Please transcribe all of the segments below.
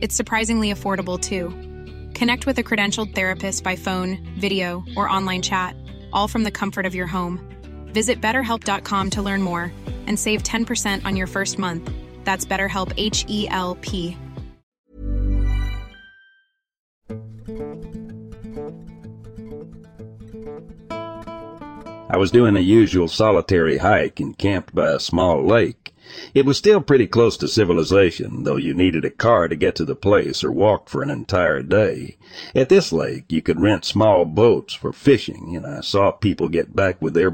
It's surprisingly affordable, too. Connect with a credentialed therapist by phone, video, or online chat, all from the comfort of your home. Visit BetterHelp.com to learn more and save 10% on your first month. That's BetterHelp, H-E-L-P. I was doing the usual solitary hike and camped by a small lake. It was still pretty close to civilization, though you needed a car to get to the place or walked for an entire day. At this lake, you could rent small boats for fishing, and I saw people get back with their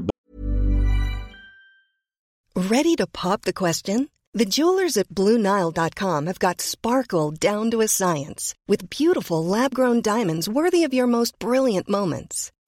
Ready to pop the question? The jewelers at BlueNile.com have got sparkle down to a science with beautiful lab-grown diamonds worthy of your most brilliant moments.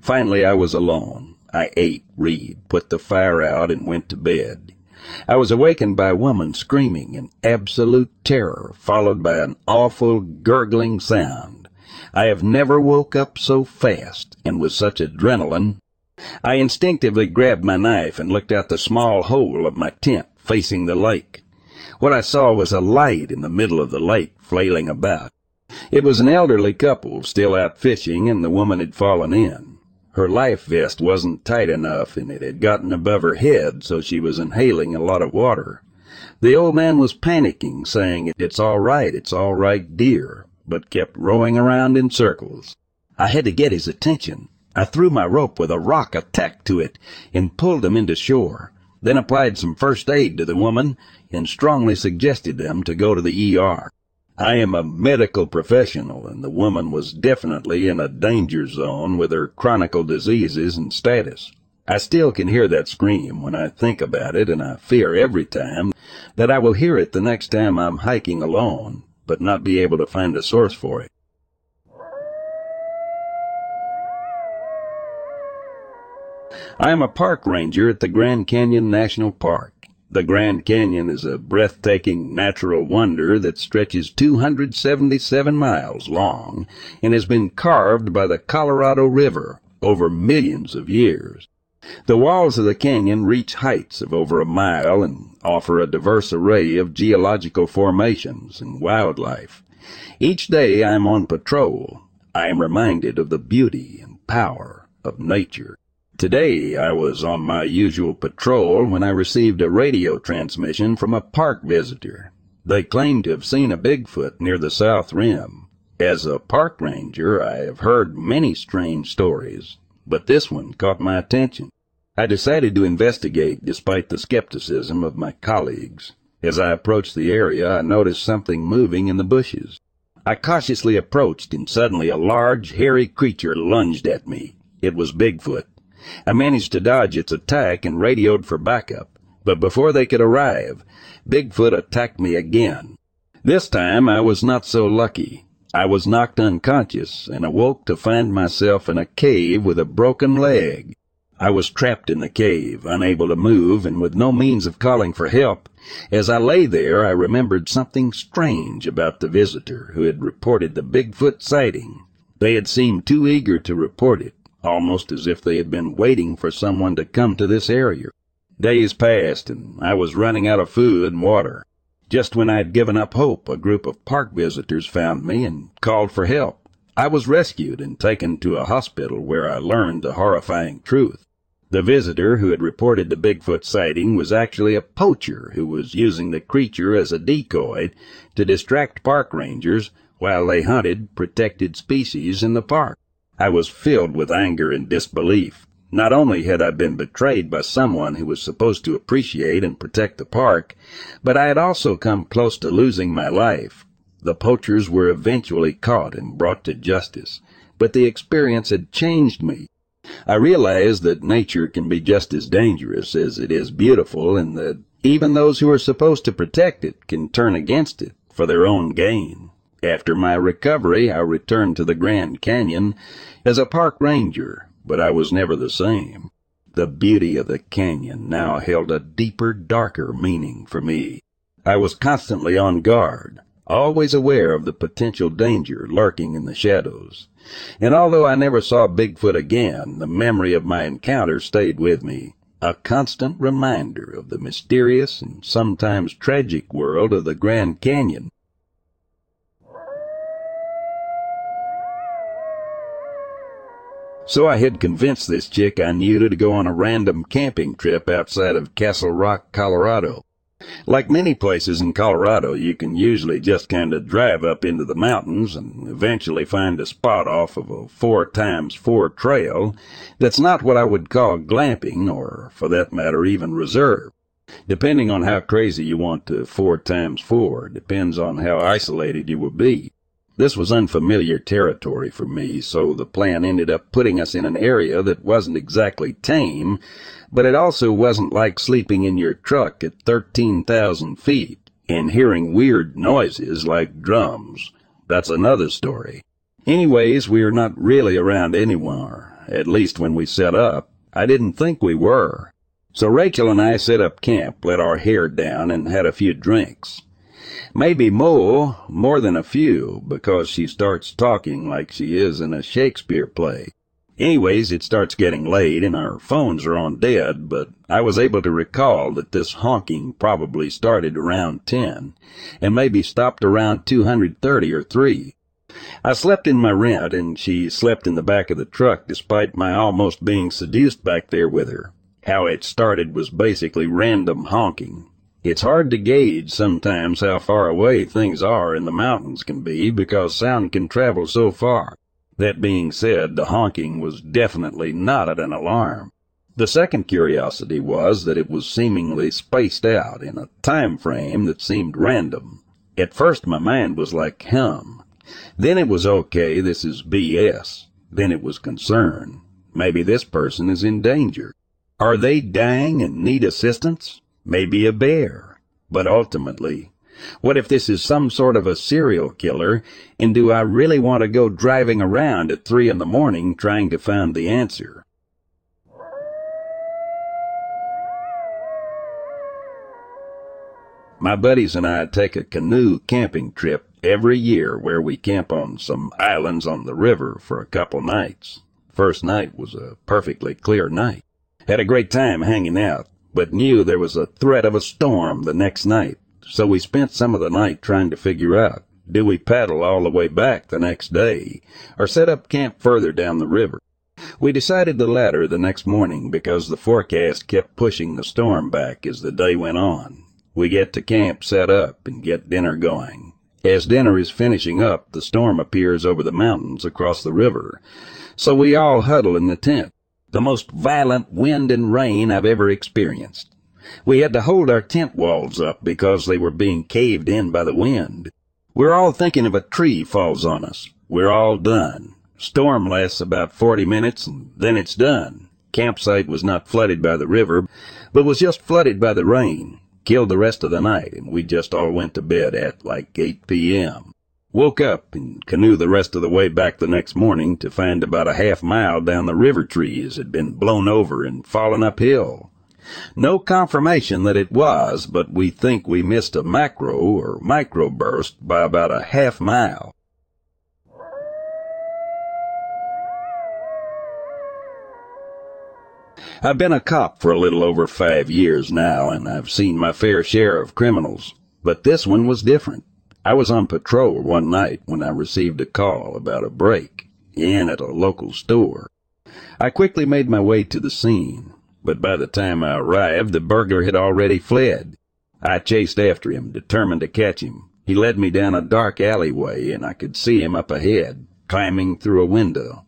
Finally, I was alone. I ate, read, put the fire out, and went to bed. I was awakened by a woman screaming in absolute terror, followed by an awful gurgling sound. I have never woke up so fast and with such adrenaline. I instinctively grabbed my knife and looked out the small hole of my tent facing the lake. What I saw was a light in the middle of the lake flailing about. It was an elderly couple still out fishing, and the woman had fallen in. Her life vest wasn't tight enough, and it had gotten above her head, so she was inhaling a lot of water. The old man was panicking, saying, It's all right, dear," but kept rowing around in circles. I had to get his attention. I threw my rope with a rock attached to it and pulled him into shore, then applied some first aid to the woman and strongly suggested them to go to the ER. I am a medical professional, and the woman was definitely in a danger zone with her chronic diseases and status. I still can hear that scream when I think about it, and I fear every time that I will hear it the next time I'm hiking alone, but not be able to find a source for it. I am a park ranger at the Grand Canyon National Park. The Grand Canyon is a breathtaking natural wonder that stretches 277 miles long and has been carved by the Colorado River over millions of years. The walls of the canyon reach heights of over a mile and offer a diverse array of geological formations and wildlife. Each day I am on patrol, I am reminded of the beauty and power of nature. Today I was on my usual patrol when I received a radio transmission from a park visitor. They claimed to have seen a Bigfoot near the South Rim. As a park ranger, I have heard many strange stories, but this one caught my attention. I decided to investigate despite the skepticism of my colleagues. As I approached the area, I noticed something moving in the bushes. I cautiously approached, and suddenly a large, hairy creature lunged at me. It was Bigfoot. I managed to dodge its attack and radioed for backup, but before they could arrive, Bigfoot attacked me again. This time I was not so lucky. I was knocked unconscious and awoke to find myself in a cave with a broken leg. I was trapped in the cave, unable to move and with no means of calling for help. As I lay there, I remembered something strange about the visitor who had reported the Bigfoot sighting. They had seemed too eager to report it, almost as if they had been waiting for someone to come to this area. Days passed, and I was running out of food and water. Just when I had given up hope, a group of park visitors found me and called for help. I was rescued and taken to a hospital where I learned the horrifying truth. The visitor who had reported the Bigfoot sighting was actually a poacher who was using the creature as a decoy to distract park rangers while they hunted protected species in the park. I was filled with anger and disbelief. Not only had I been betrayed by someone who was supposed to appreciate and protect the park, but I had also come close to losing my life. The poachers were eventually caught and brought to justice, but the experience had changed me. I realized that nature can be just as dangerous as it is beautiful, and that even those who are supposed to protect it can turn against it for their own gain. After my recovery, I returned to the Grand Canyon as a park ranger, but I was never the same. The beauty of the canyon now held a deeper, darker meaning for me. I was constantly on guard, always aware of the potential danger lurking in the shadows. And although I never saw Bigfoot again, the memory of my encounter stayed with me, a constant reminder of the mysterious and sometimes tragic world of the Grand Canyon. So I had convinced this chick I knew to go on a random camping trip outside of Castle Rock, Colorado. Like many places in Colorado, you can usually just kind of drive up into the mountains and eventually find a spot off of a 4x4 trail that's not what I would call glamping, or for that matter even reserve. Depending on how crazy you want to 4x4 depends on how isolated you will be. This was unfamiliar territory for me, so the plan ended up putting us in an area that wasn't exactly tame, but it also wasn't like sleeping in your truck at 13,000 feet and hearing weird noises like drums. That's another story. Anyways, we are not really around anywhere, at least when we set up. I didn't think we were. So Rachel and I set up camp, let our hair down, and had a few drinks. Maybe more than a few, because she starts talking like she is in a Shakespeare play. Anyways, it starts getting late and our phones are on dead, but I was able to recall that this honking probably started around 10 and maybe stopped around 230 or 3. I slept in my rent and she slept in the back of the truck despite my almost being seduced back there with her. How it started was basically random honking. It's hard to gauge sometimes how far away things are in the mountains can be because sound can travel so far. That being said, the honking was definitely not an alarm. The second curiosity was that it was seemingly spaced out in a time frame that seemed random. At first my mind was like, Then it was, okay, this is BS. Then it was concern. Maybe this person is in danger. Are they dying and need assistance? Maybe a bear, but ultimately, what if this is some sort of a serial killer, and do I really want to go driving around at 3 a.m. trying to find the answer? My buddies and I take a canoe camping trip every year where we camp on some islands on the river for a couple nights. First night was a perfectly clear night. Had a great time hanging out, but knew there was a threat of a storm the next night, so we spent some of the night trying to figure out, do we paddle all the way back the next day, or set up camp further down the river? We decided the latter the next morning because the forecast kept pushing the storm back as the day went on. We get to camp set up and get dinner going. As dinner is finishing up, the storm appears over the mountains across the river, so we all huddle in the tent. The most violent wind and rain I've ever experienced. We had to hold our tent walls up because they were being caved in by the wind. We're all thinking if a tree falls on us, we're all done. Storm lasts about 40 minutes and then it's done. Campsite was not flooded by the river, but was just flooded by the rain. Killed the rest of the night, and we just all went to bed at like 8 p.m. Woke up and canoed the rest of the way back the next morning to find about a half mile down the river trees had been blown over and fallen uphill. No confirmation that it was, but we think we missed a macro or microburst by about a half mile. I've been a cop for a little over 5 years now, and I've seen my fair share of criminals, but this one was different. I was on patrol one night when I received a call about a break-in at a local store. I quickly made my way to the scene, but by the time I arrived, the burglar had already fled. I chased after him, determined to catch him. He led me down a dark alleyway, and I could see him up ahead, climbing through a window.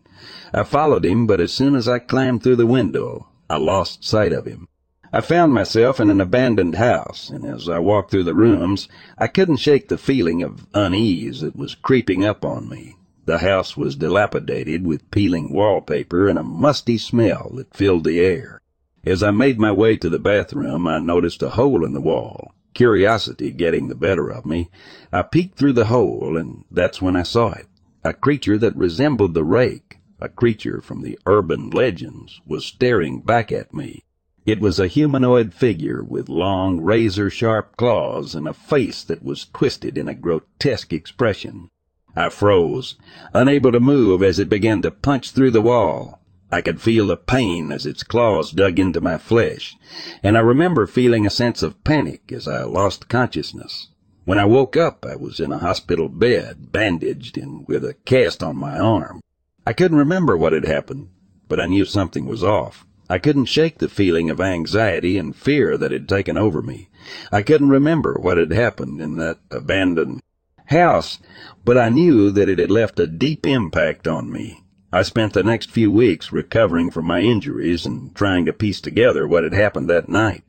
I followed him, but as soon as I climbed through the window, I lost sight of him. I found myself in an abandoned house, and as I walked through the rooms, I couldn't shake the feeling of unease that was creeping up on me. The house was dilapidated with peeling wallpaper and a musty smell that filled the air. As I made my way to the bathroom, I noticed a hole in the wall. Curiosity getting the better of me, I peeked through the hole, and that's when I saw it. A creature that resembled the rake. A creature from the urban legends was staring back at me. It was a humanoid figure with long, razor-sharp claws and a face that was twisted in a grotesque expression. I froze, unable to move as it began to punch through the wall. I could feel the pain as its claws dug into my flesh, and I remember feeling a sense of panic as I lost consciousness. When I woke up, I was in a hospital bed, bandaged and with a cast on my arm. I couldn't remember what had happened, but I knew something was off. I couldn't shake the feeling of anxiety and fear that had taken over me. I couldn't remember what had happened in that abandoned house, but I knew that it had left a deep impact on me. I spent the next few weeks recovering from my injuries and trying to piece together what had happened that night.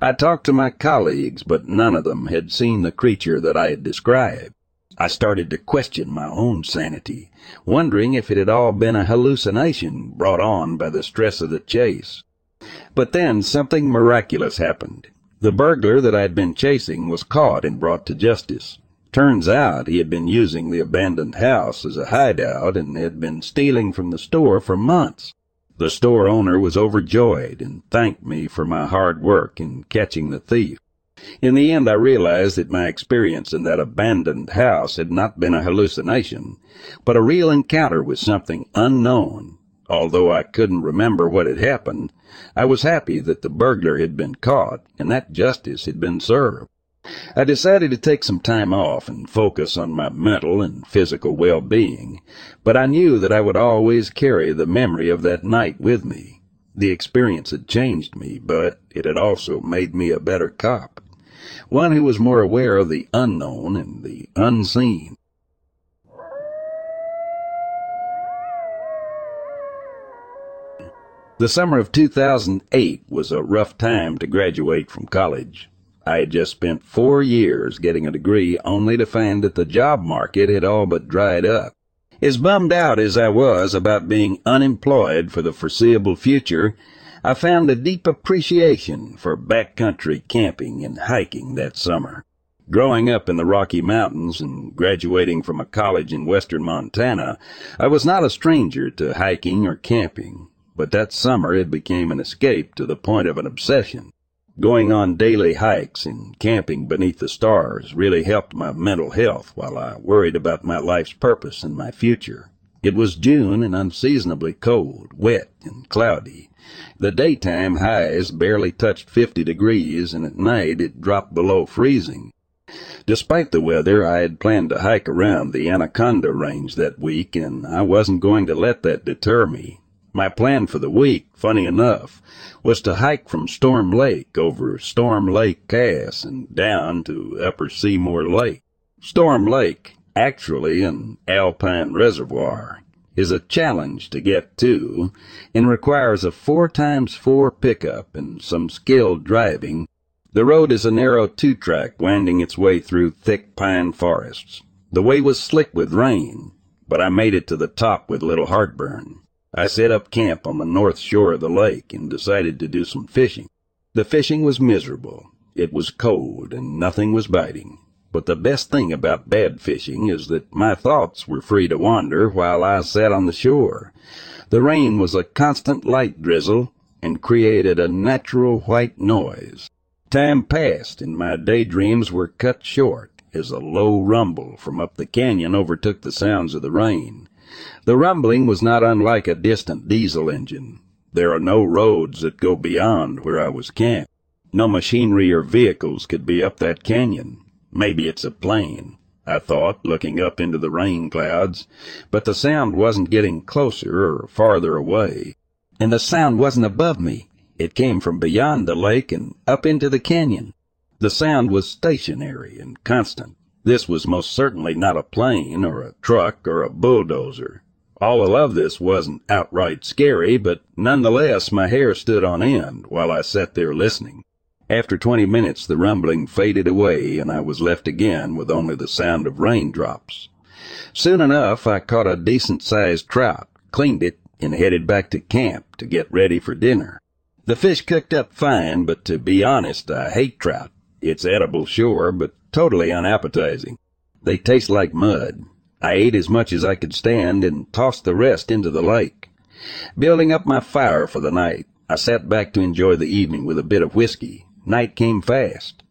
I talked to my colleagues, but none of them had seen the creature that I had described. I started to question my own sanity, wondering if it had all been a hallucination brought on by the stress of the chase. But then something miraculous happened. The burglar that I had been chasing was caught and brought to justice. Turns out he had been using the abandoned house as a hideout and had been stealing from the store for months. The store owner was overjoyed and thanked me for my hard work in catching the thief. In the end, I realized that my experience in that abandoned house had not been a hallucination, but a real encounter with something unknown. Although I couldn't remember what had happened, I was happy that the burglar had been caught and that justice had been served. I decided to take some time off and focus on my mental and physical well-being, but I knew that I would always carry the memory of that night with me. The experience had changed me, but it had also made me a better cop. One who was more aware of the unknown and the unseen. The summer of 2008 was a rough time to graduate from college. I had just spent 4 years getting a degree only to find that the job market had all but dried up. As bummed out as I was about being unemployed for the foreseeable future, I found a deep appreciation for backcountry camping and hiking that summer. Growing up in the Rocky Mountains and graduating from a college in western Montana, I was not a stranger to hiking or camping, but that summer it became an escape to the point of an obsession. Going on daily hikes and camping beneath the stars really helped my mental health while I worried about my life's purpose and my future. It was June and unseasonably cold, wet, and cloudy. The daytime highs barely touched 50 degrees, and at night it dropped below freezing. Despite the weather, I had planned to hike around the Anaconda Range that week, and I wasn't going to let that deter me. My plan for the week, funny enough, was to hike from Storm Lake over Storm Lake Pass and down to Upper Seymour Lake. Storm Lake, actually an alpine reservoir, is a challenge to get to and requires a 4x4 pickup and some skilled driving. The road is a narrow two-track winding its way through thick pine forests. The way was slick with rain, but I made it to the top with little heartburn. I set up camp on the north shore of the lake and decided to do some fishing. The fishing was miserable. It was cold and nothing was biting. But the best thing about bad fishing is that my thoughts were free to wander while I sat on the shore. The rain was a constant light drizzle and created a natural white noise. Time passed and my daydreams were cut short as a low rumble from up the canyon overtook the sounds of the rain. The rumbling was not unlike a distant diesel engine. There are no roads that go beyond where I was camped. No machinery or vehicles could be up that canyon. Maybe it's a plane, I thought, looking up into the rain clouds, but the sound wasn't getting closer or farther away, and the sound wasn't above me. It came from beyond the lake and up into the canyon. The sound was stationary and constant. This was most certainly not a plane or a truck or a bulldozer. All of this wasn't outright scary, but nonetheless my hair stood on end while I sat there listening. After 20 minutes the rumbling faded away and I was left again with only the sound of raindrops. Soon enough I caught a decent-sized trout, cleaned it, and headed back to camp to get ready for dinner. The fish cooked up fine, but to be honest, I hate trout. It's edible, sure, but totally unappetizing. They taste like mud. I ate as much as I could stand and tossed the rest into the lake. Building up my fire for the night, I sat back to enjoy the evening with a bit of whiskey. Night came fast.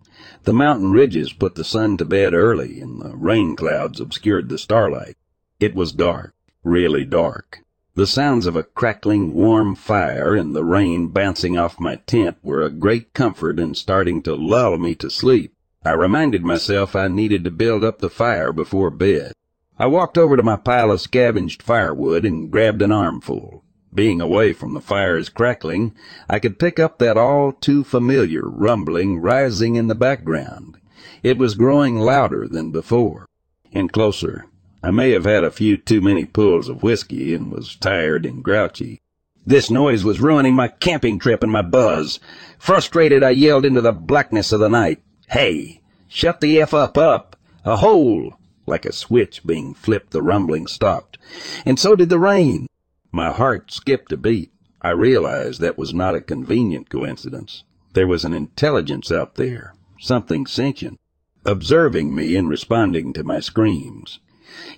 The mountain ridges put the sun to bed early, and the rain clouds obscured the starlight. It was dark, really dark. The sounds of a crackling, warm fire and the rain bouncing off my tent were a great comfort and starting to lull me to sleep. I reminded myself I needed to build up the fire before bed. I walked over to my pile of scavenged firewood and grabbed an armful. Being away from the fire's crackling, I could pick up that all-too-familiar rumbling rising in the background. It was growing louder than before, and closer. I may have had a few too many pulls of whiskey and was tired and grouchy. This noise was ruining my camping trip and my buzz. Frustrated, I yelled into the blackness of the night, "Hey, shut the F up, a hole!" Like a switch being flipped, the rumbling stopped, and so did the rain. My heart skipped a beat. I realized that was not a convenient coincidence. There was an intelligence out there, something sentient, observing me and responding to my screams.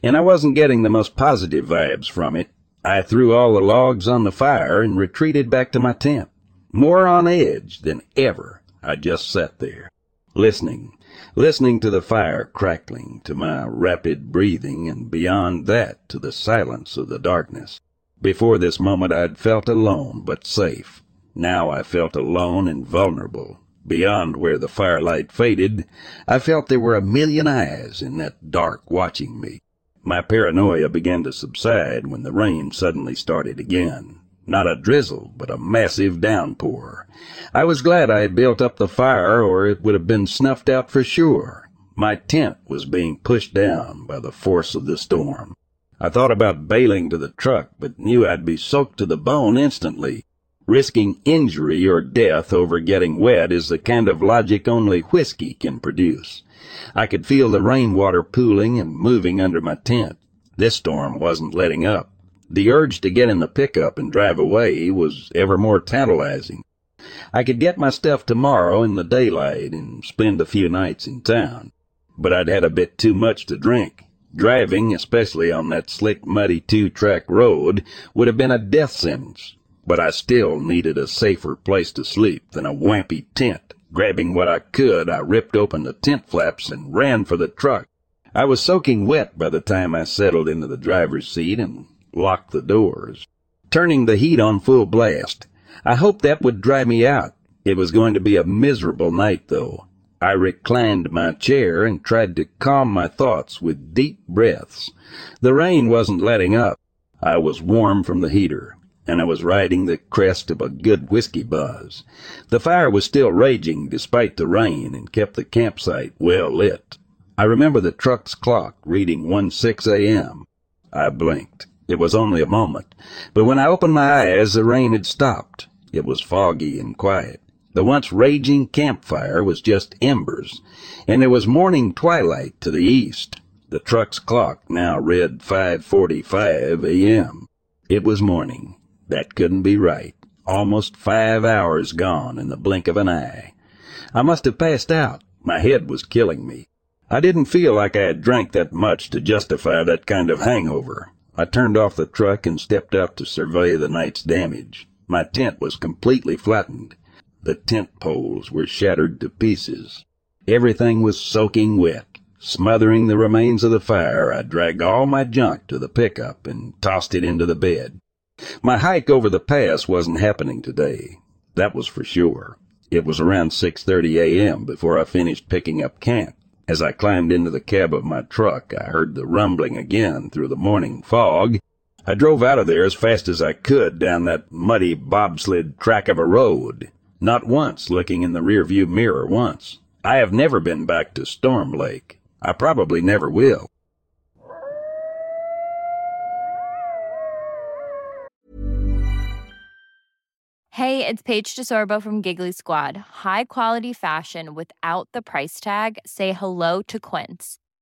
And I wasn't getting the most positive vibes from it. I threw all the logs on the fire and retreated back to my tent. More on edge than ever, I just sat there, listening to the fire crackling, to my rapid breathing, and beyond that to the silence of the darkness. Before this moment I'd felt alone but safe. Now I felt alone and vulnerable. Beyond where the firelight faded, I felt there were a million eyes in that dark watching me. My paranoia began to subside when the rain suddenly started again. Not a drizzle, but a massive downpour. I was glad I had built up the fire, or it would have been snuffed out for sure. My tent was being pushed down by the force of the storm. I thought about bailing to the truck, but knew I'd be soaked to the bone instantly. Risking injury or death over getting wet is the kind of logic only whiskey can produce. I could feel the rainwater pooling and moving under my tent. This storm wasn't letting up. The urge to get in the pickup and drive away was ever more tantalizing. I could get my stuff tomorrow in the daylight and spend a few nights in town, but I'd had a bit too much to drink. Driving, especially on that slick, muddy two-track road, would have been a death sentence. But I still needed a safer place to sleep than a wampy tent. Grabbing what I could, I ripped open the tent flaps and ran for the truck. I was soaking wet by the time I settled into the driver's seat and locked the doors, turning the heat on full blast. I hoped that would dry me out. It was going to be a miserable night, though. I reclined my chair and tried to calm my thoughts with deep breaths. The rain wasn't letting up. I was warm from the heater, and I was riding the crest of a good whiskey buzz. The fire was still raging despite the rain and kept the campsite well lit. I remember the truck's clock reading 1:06 a.m. I blinked. It was only a moment, but when I opened my eyes, the rain had stopped. It was foggy and quiet. The once raging campfire was just embers, and there was morning twilight to the east. The truck's clock now read 5:45 a.m. It was morning. That couldn't be right. Almost 5 hours gone in the blink of an eye. I must have passed out. My head was killing me. I didn't feel like I had drank that much to justify that kind of hangover. I turned off the truck and stepped out to survey the night's damage. My tent was completely flattened. The tent poles were shattered to pieces. Everything was soaking wet. Smothering the remains of the fire, I dragged all my junk to the pickup and tossed it into the bed. My hike over the pass wasn't happening today. That was for sure. It was around 6:30 a.m. before I finished picking up camp. As I climbed into the cab of my truck, I heard the rumbling again through the morning fog. I drove out of there as fast as I could down that muddy bobsled track of a road, not once looking in the rearview mirror once. I have never been back to Storm Lake. I probably never will. Hey, it's Paige DeSorbo from Giggly Squad. High quality fashion without the price tag. Say hello to Quince.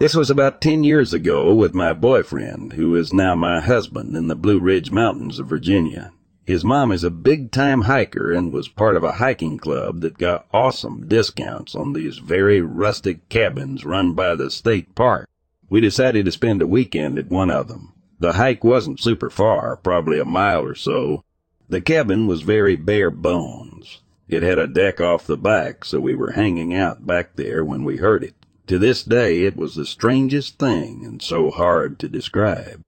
This was about 10 years ago with my boyfriend, who is now my husband, in the Blue Ridge Mountains of Virginia. His mom is a big-time hiker and was part of a hiking club that got awesome discounts on these very rustic cabins run by the state park. We decided to spend a weekend at one of them. The hike wasn't super far, probably a mile or so. The cabin was very bare bones. It had a deck off the back, so we were hanging out back there when we heard it. To this day, it was the strangest thing and so hard to describe.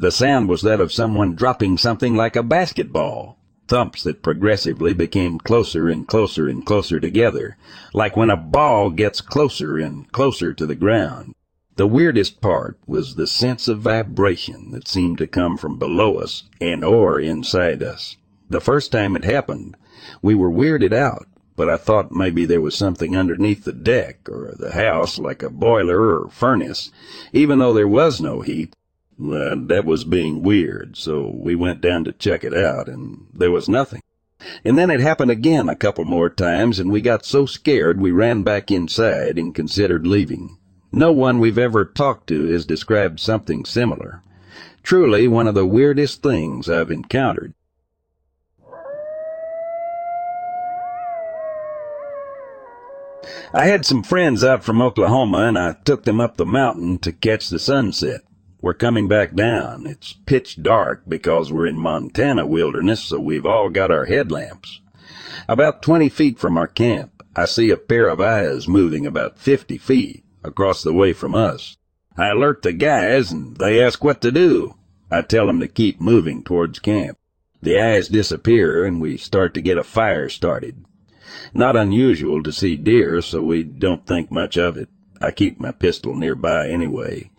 The sound was that of someone dropping something like a basketball, thumps that progressively became closer and closer and closer together, like when a ball gets closer and closer to the ground. The weirdest part was the sense of vibration that seemed to come from below us and or inside us. The first time it happened, we were weirded out, but I thought maybe there was something underneath the deck or the house, like a boiler or furnace, even though there was no heat. That was being weird, so we went down to check it out, and there was nothing. And then it happened again a couple more times, and we got so scared we ran back inside and considered leaving. No one we've ever talked to has described something similar. Truly one of the weirdest things I've encountered. I had some friends out from Oklahoma, and I took them up the mountain to catch the sunset. We're coming back down. It's pitch dark because we're in Montana wilderness, so we've all got our headlamps. About 20 feet from our camp, I see a pair of eyes moving about 50 feet across the way from us. I alert the guys, and they ask what to do. I tell them to keep moving towards camp. The eyes disappear, and we start to get a fire started. Not unusual to see deer, so we don't think much of it. I keep my pistol nearby anyway.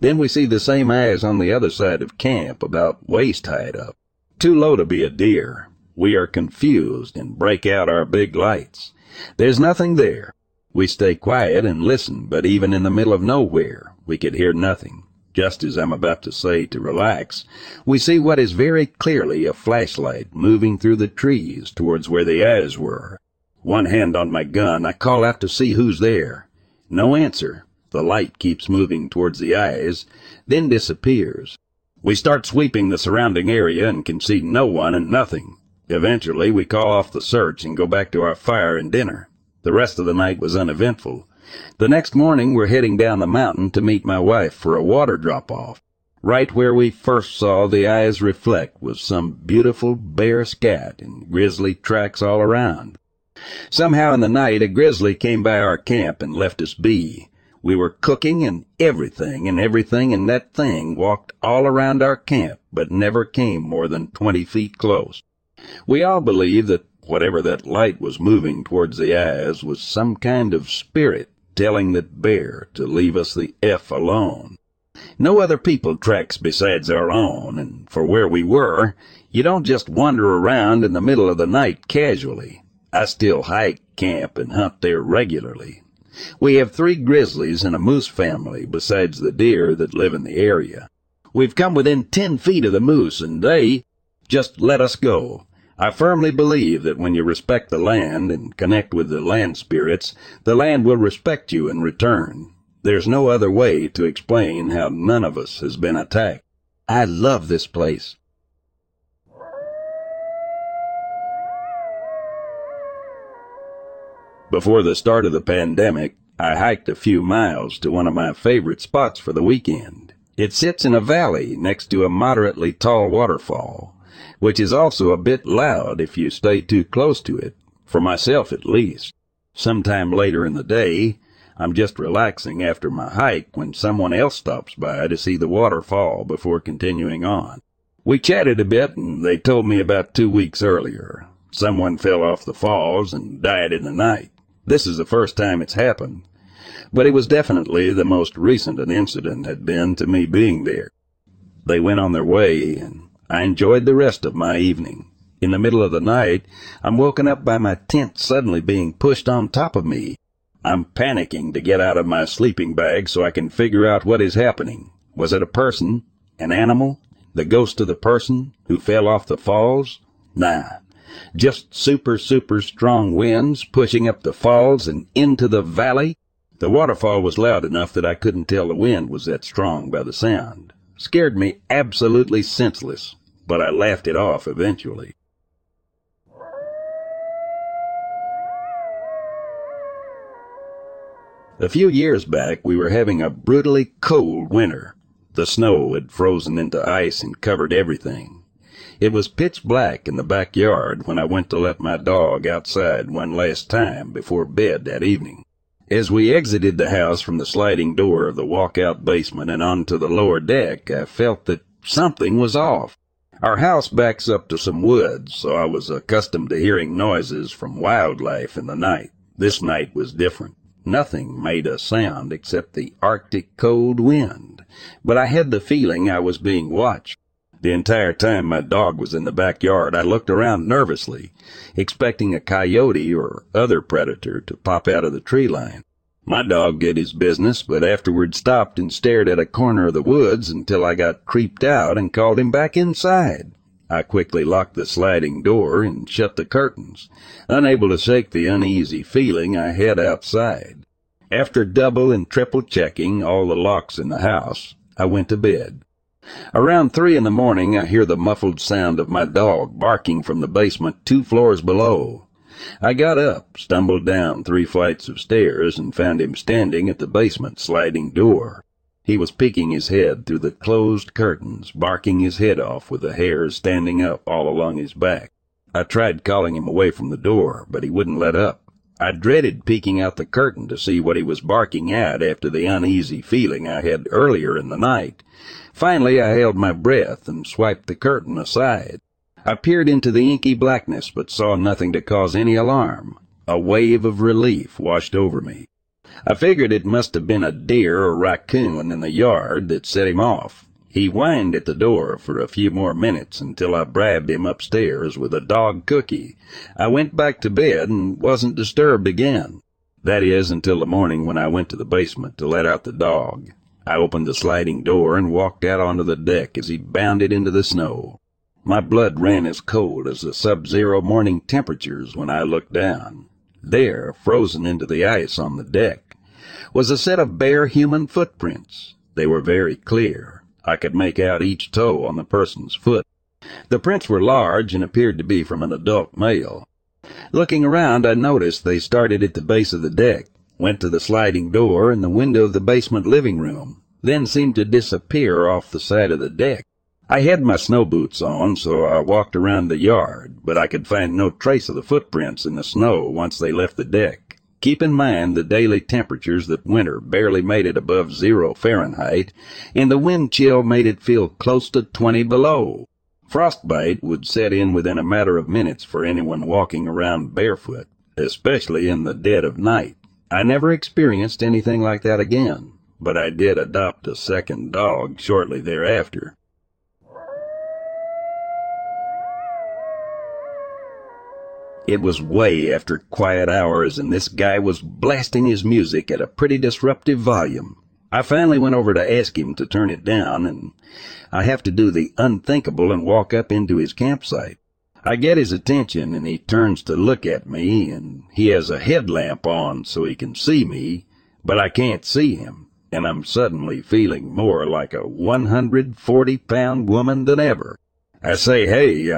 Then we see the same eyes on the other side of camp, about waist-height up. Too low to be a deer. We are confused and break out our big lights. There's nothing there. We stay quiet and listen, but even in the middle of nowhere, we could hear nothing. Just as I'm about to say to relax, we see what is very clearly a flashlight moving through the trees towards where the eyes were. One hand on my gun, I call out to see who's there. No answer. The light keeps moving towards the eyes, then disappears. We start sweeping the surrounding area and can see no one and nothing. Eventually, we call off the search and go back to our fire and dinner. The rest of the night was uneventful. The next morning, we're heading down the mountain to meet my wife for a water drop-off. Right where we first saw the eyes reflect was some beautiful bear scat and grizzly tracks all around. Somehow in the night, a grizzly came by our camp and left us be. We were cooking, and everything and that thing walked all around our camp, but never came more than 20 feet close. We all believe that whatever that light was moving towards the eyes was some kind of spirit telling that bear to leave us the F alone. No other people tracks besides our own, and for where we were, you don't just wander around in the middle of the night casually. I still hike, camp, and hunt there regularly. We have 3 grizzlies and a moose family besides the deer that live in the area. We've come within 10 feet of the moose, and they just let us go. I firmly believe that when you respect the land and connect with the land spirits, the land will respect you in return. There's no other way to explain how none of us has been attacked. I love this place. Before the start of the pandemic, I hiked a few miles to one of my favorite spots for the weekend. It sits in a valley next to a moderately tall waterfall, which is also a bit loud if you stay too close to it, for myself at least. Sometime later in the day, I'm just relaxing after my hike when someone else stops by to see the waterfall before continuing on. We chatted a bit, and they told me about 2 weeks earlier. Someone fell off the falls and died in the night. This is the first time it's happened, but it was definitely the most recent an incident had been to me being there. They went on their way, and I enjoyed the rest of my evening. In the middle of the night, I'm woken up by my tent suddenly being pushed on top of me. I'm panicking to get out of my sleeping bag so I can figure out what is happening. Was it a person? An animal? The ghost of the person who fell off the falls? Nah. Just super strong winds pushing up the falls and into the valley. The waterfall was loud enough that I couldn't tell the wind was that strong by the sound. Scared me absolutely senseless, but I laughed it off eventually. A few years back, we were having a brutally cold winter. The snow had frozen into ice and covered everything. It was pitch black in the backyard when I went to let my dog outside one last time before bed that evening. As we exited the house from the sliding door of the walkout basement and onto the lower deck, I felt that something was off. Our house backs up to some woods, so I was accustomed to hearing noises from wildlife in the night. This night was different. Nothing made a sound except the Arctic cold wind, but I had the feeling I was being watched. The entire time my dog was in the backyard, I looked around nervously, expecting a coyote or other predator to pop out of the tree line. My dog did his business, but afterward stopped and stared at a corner of the woods until I got creeped out and called him back inside. I quickly locked the sliding door and shut the curtains, unable to shake the uneasy feeling I had outside. After double and triple checking all the locks in the house, I went to bed. Around 3 in the morning, I hear the muffled sound of my dog barking from the basement 2 floors below. I got up, stumbled down 3 flights of stairs, and found him standing at the basement sliding door. He was peeking his head through the closed curtains, barking his head off with the hairs standing up all along his back. I tried calling him away from the door, but he wouldn't let up. I dreaded peeking out the curtain to see what he was barking at after the uneasy feeling I had earlier in the night. Finally, I held my breath and swiped the curtain aside. I peered into the inky blackness, but saw nothing to cause any alarm. A wave of relief washed over me. I figured it must have been a deer or raccoon in the yard that set him off. He whined at the door for a few more minutes until I bribed him upstairs with a dog cookie. I went back to bed and wasn't disturbed again. That is, until the morning when I went to the basement to let out the dog. I opened the sliding door and walked out onto the deck as he bounded into the snow. My blood ran as cold as the sub-zero morning temperatures when I looked down. There, frozen into the ice on the deck, was a set of bare human footprints. They were very clear. I could make out each toe on the person's foot. The prints were large and appeared to be from an adult male. Looking around, I noticed they started at the base of the deck, went to the sliding door and the window of the basement living room, then seemed to disappear off the side of the deck. I had my snow boots on, so I walked around the yard, but I could find no trace of the footprints in the snow once they left the deck. Keep in mind the daily temperatures that winter barely made it above 0 Fahrenheit, and the wind chill made it feel close to 20 below. Frostbite would set in within a matter of minutes for anyone walking around barefoot, especially in the dead of night. I never experienced anything like that again, but I did adopt a second dog shortly thereafter. It was way after quiet hours, and this guy was blasting his music at a pretty disruptive volume. I finally went over to ask him to turn it down, and I have to do the unthinkable and walk up into his campsite. I get his attention, and he turns to look at me, and he has a headlamp on so he can see me, but I can't see him, and I'm suddenly feeling more like a 140-pound woman than ever. I say, hey,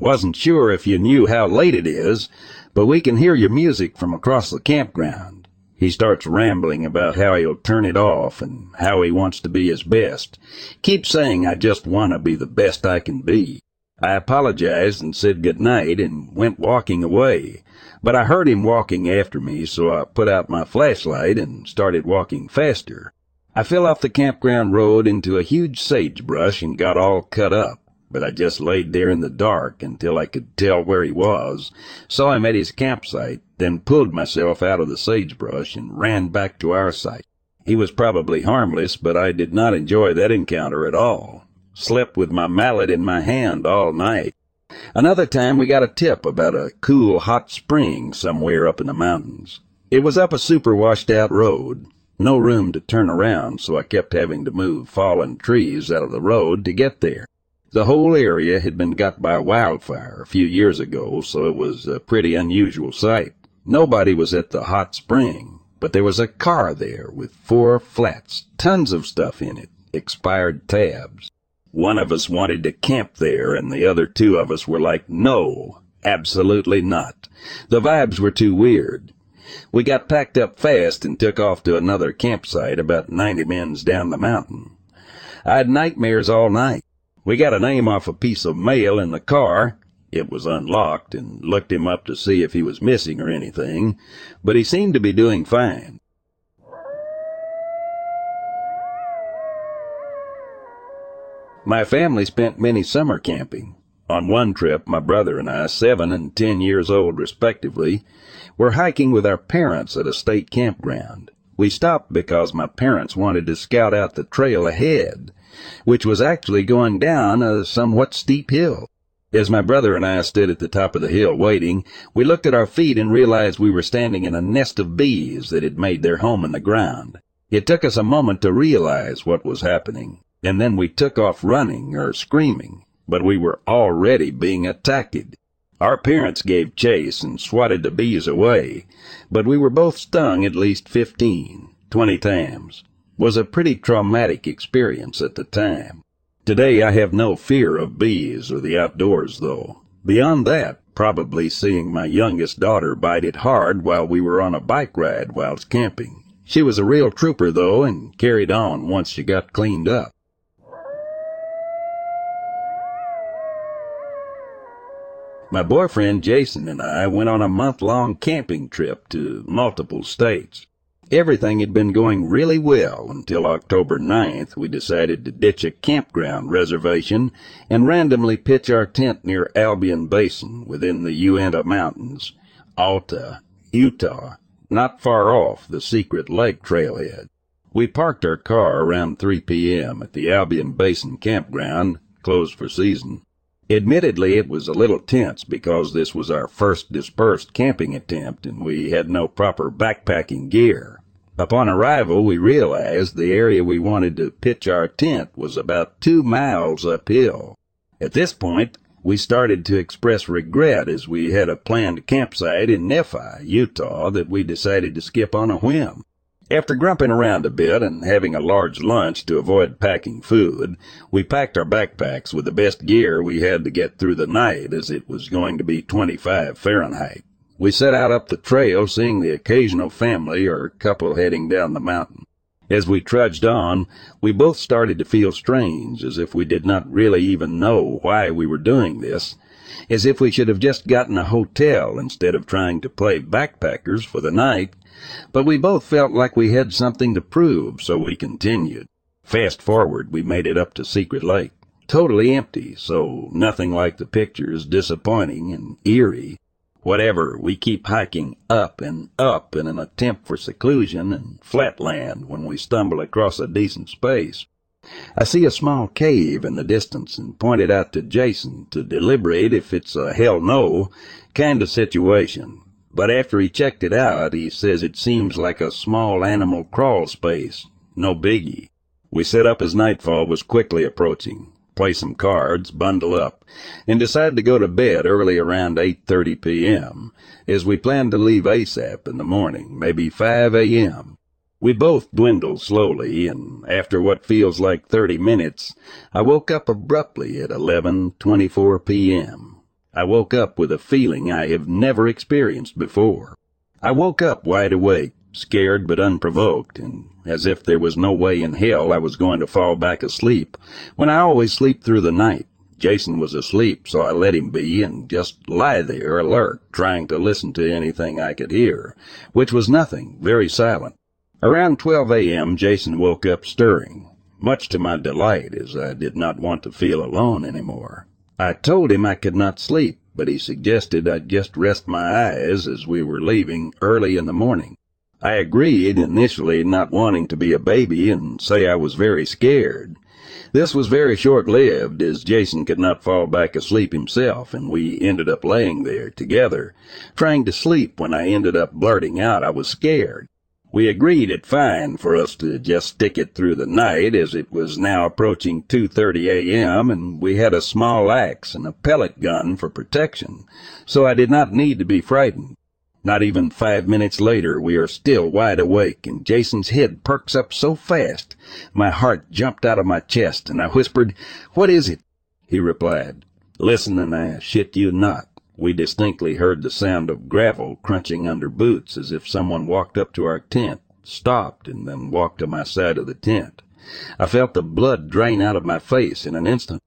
wasn't sure if you knew how late it is, but we can hear your music from across the campground. He starts rambling about how he'll turn it off and how he wants to be his best. Keeps saying I just want to be the best I can be. I apologized and said good night and went walking away, but I heard him walking after me, so I put out my flashlight and started walking faster. I fell off the campground road into a huge sagebrush and got all cut up. But I just laid there in the dark until I could tell where he was, saw him at his campsite, then pulled myself out of the sagebrush and ran back to our site. He was probably harmless, but I did not enjoy that encounter at all. Slept with my mallet in my hand all night. Another time we got a tip about a cool hot spring somewhere up in the mountains. It was up a super washed out road. No room to turn around, so I kept having to move fallen trees out of the road to get there. The whole area had been got by wildfire a few years ago, so it was a pretty unusual sight. Nobody was at the hot spring, but there was a car there with 4 flats, tons of stuff in it, expired tabs. One of us wanted to camp there, and the other 2 of us were like, no, absolutely not. The vibes were too weird. We got packed up fast and took off to another campsite about 90 miles down the mountain. I had nightmares all night. We got a name off a piece of mail in the car. It was unlocked, and looked him up to see if he was missing or anything, but he seemed to be doing fine. My family spent many summer camping. On one trip, my brother and I, 7 and 10 years old respectively, were hiking with our parents at a state campground. We stopped because my parents wanted to scout out the trail ahead, which was actually going down a somewhat steep hill. As my brother and I stood at the top of the hill waiting, we looked at our feet and realized we were standing in a nest of bees that had made their home in the ground. It took us a moment to realize what was happening, and then we took off running or screaming, but we were already being attacked. Our parents gave chase and swatted the bees away, but we were both stung at least 15-20 times. Was a pretty traumatic experience at the time. Today I have no fear of bees or the outdoors, though. Beyond that, probably seeing my youngest daughter bite it hard while we were on a bike ride whilst camping. She was a real trooper, though, and carried on once she got cleaned up. My boyfriend Jason and I went on a month-long camping trip to multiple states. Everything had been going really well until October 9th we decided to ditch a campground reservation and randomly pitch our tent near Albion Basin within the Uinta Mountains, Alta, Utah, not far off the Secret Lake trailhead. We parked our car around 3 p.m. at the Albion Basin campground, closed for season. Admittedly, it was a little tense because this was our first dispersed camping attempt and we had no proper backpacking gear. Upon arrival, we realized the area we wanted to pitch our tent was about 2 miles uphill. At this point, we started to express regret as we had a planned campsite in Nephi, Utah, that we decided to skip on a whim. After grumping around a bit and having a large lunch to avoid packing food, we packed our backpacks with the best gear we had to get through the night, as it was going to be 25 Fahrenheit. We set out up the trail, seeing the occasional family or couple heading down the mountain. As we trudged on, we both started to feel strange, as if we did not really even know why we were doing this, as if we should have just gotten a hotel instead of trying to play backpackers for the night. But we both felt like we had something to prove, so we continued. Fast forward, we made it up to Secret Lake. Totally empty, so nothing like the pictures, disappointing and eerie. Whatever, we keep hiking up and up in an attempt for seclusion and flat land when we stumble across a decent space. I see a small cave in the distance and point it out to Jason to deliberate if it's a hell no kind of situation. But after he checked it out, he says it seems like a small animal crawl space. No biggie. We set up as nightfall was quickly approaching, play some cards, bundle up, and decide to go to bed early around 8:30 p.m., as we planned to leave ASAP in the morning, maybe 5 a.m. We both dwindled slowly, and after what feels like 30 minutes, I woke up abruptly at 11:24 p.m., I woke up with a feeling I have never experienced before. I woke up wide awake, scared but unprovoked, and as if there was no way in hell I was going to fall back asleep, when I always sleep through the night. Jason was asleep, so I let him be and just lie there alert, trying to listen to anything I could hear, which was nothing, very silent. Around 12 a.m., Jason woke up stirring, much to my delight, as I did not want to feel alone anymore. I told him I could not sleep, but he suggested I'd just rest my eyes as we were leaving early in the morning. I agreed, initially not wanting to be a baby and say I was very scared. This was very short-lived, as Jason could not fall back asleep himself, and we ended up laying there together, trying to sleep when I ended up blurting out I was scared. We agreed it fine for us to just stick it through the night, as it was now approaching 2:30 a.m., and we had a small axe and a pellet gun for protection, so I did not need to be frightened. Not even 5 minutes later, we are still wide awake, and Jason's head perks up so fast, my heart jumped out of my chest, and I whispered, "What is it?" He replied, "Listen, and I shit you not." We distinctly heard the sound of gravel crunching under boots, as if someone walked up to our tent, stopped, and then walked to my side of the tent. I felt the blood drain out of my face in an instant.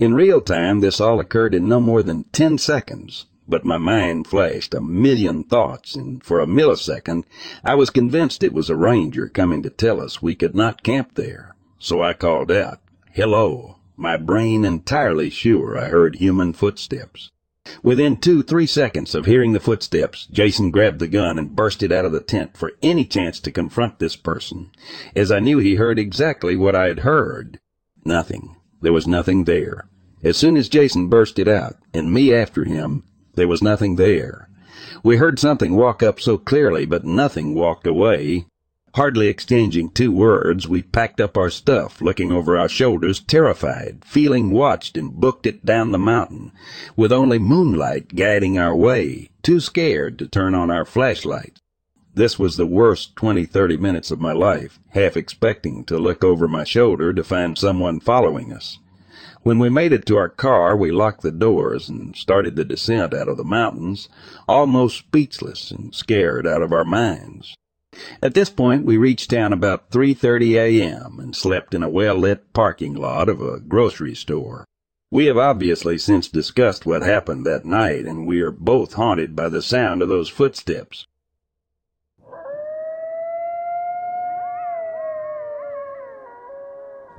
In real time, this all occurred in no more than 10 seconds, but my mind flashed a million thoughts, and for a millisecond, I was convinced it was a ranger coming to tell us we could not camp there. So I called out, "Hello," my brain entirely sure I heard human footsteps. Within 2-3 seconds of hearing the footsteps, Jason grabbed the gun and bursted out of the tent for any chance to confront this person, as I knew he heard exactly what I had heard. Nothing. There was nothing there. As soon as Jason bursted out, and me after him, there was nothing there. We heard something walk up so clearly, but nothing walked away. Hardly exchanging two words, we packed up our stuff, looking over our shoulders, terrified, feeling watched, and booked it down the mountain, with only moonlight guiding our way, too scared to turn on our flashlight. This was the worst 20-30 minutes of my life, half expecting to look over my shoulder to find someone following us. When we made it to our car, we locked the doors and started the descent out of the mountains, almost speechless and scared out of our minds. At this point, we reached town about 3:30 a.m. and slept in a well-lit parking lot of a grocery store. We have obviously since discussed what happened that night, and we are both haunted by the sound of those footsteps.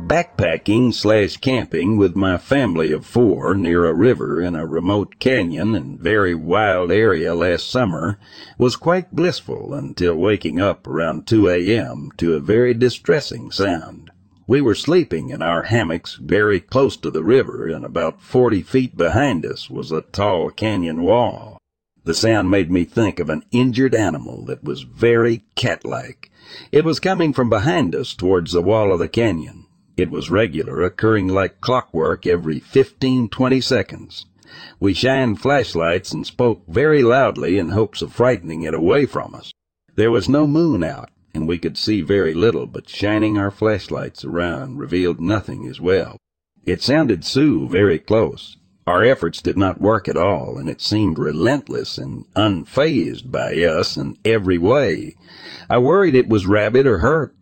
Backpacking/camping with my family of four near a river in a remote canyon and very wild area last summer was quite blissful until waking up around 2 a.m. to a very distressing sound. We were sleeping in our hammocks very close to the river, and about 40 feet behind us was a tall canyon wall. The sound made me think of an injured animal that was very cat-like. It was coming from behind us towards the wall of the canyon. It was regular, occurring like clockwork every 15-20 seconds. We shined flashlights and spoke very loudly in hopes of frightening it away from us. There was no moon out, and we could see very little, but shining our flashlights around revealed nothing as well. It sounded Sioux very close. Our efforts did not work at all, and it seemed relentless and unfazed by us in every way. I worried it was rabid or hurt.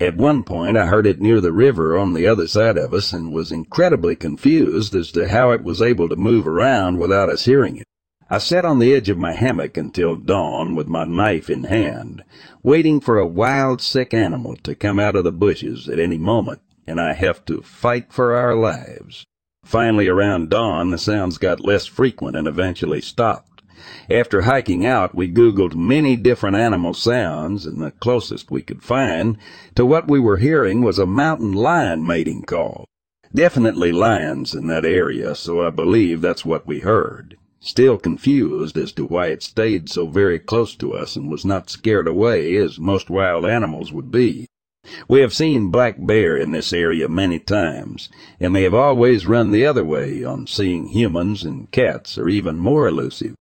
At one point I heard it near the river on the other side of us and was incredibly confused as to how it was able to move around without us hearing it. I sat on the edge of my hammock until dawn with my knife in hand, waiting for a wild, sick animal to come out of the bushes at any moment, and I have to fight for our lives. Finally, around dawn, the sounds got less frequent and eventually stopped. After hiking out, we Googled many different animal sounds, and the closest we could find to what we were hearing was a mountain lion mating call. Definitely lions in that area, so I believe that's what we heard. Still confused as to why it stayed so very close to us and was not scared away as most wild animals would be. We have seen black bear in this area many times, and they have always run the other way on seeing humans, and cats are even more elusive.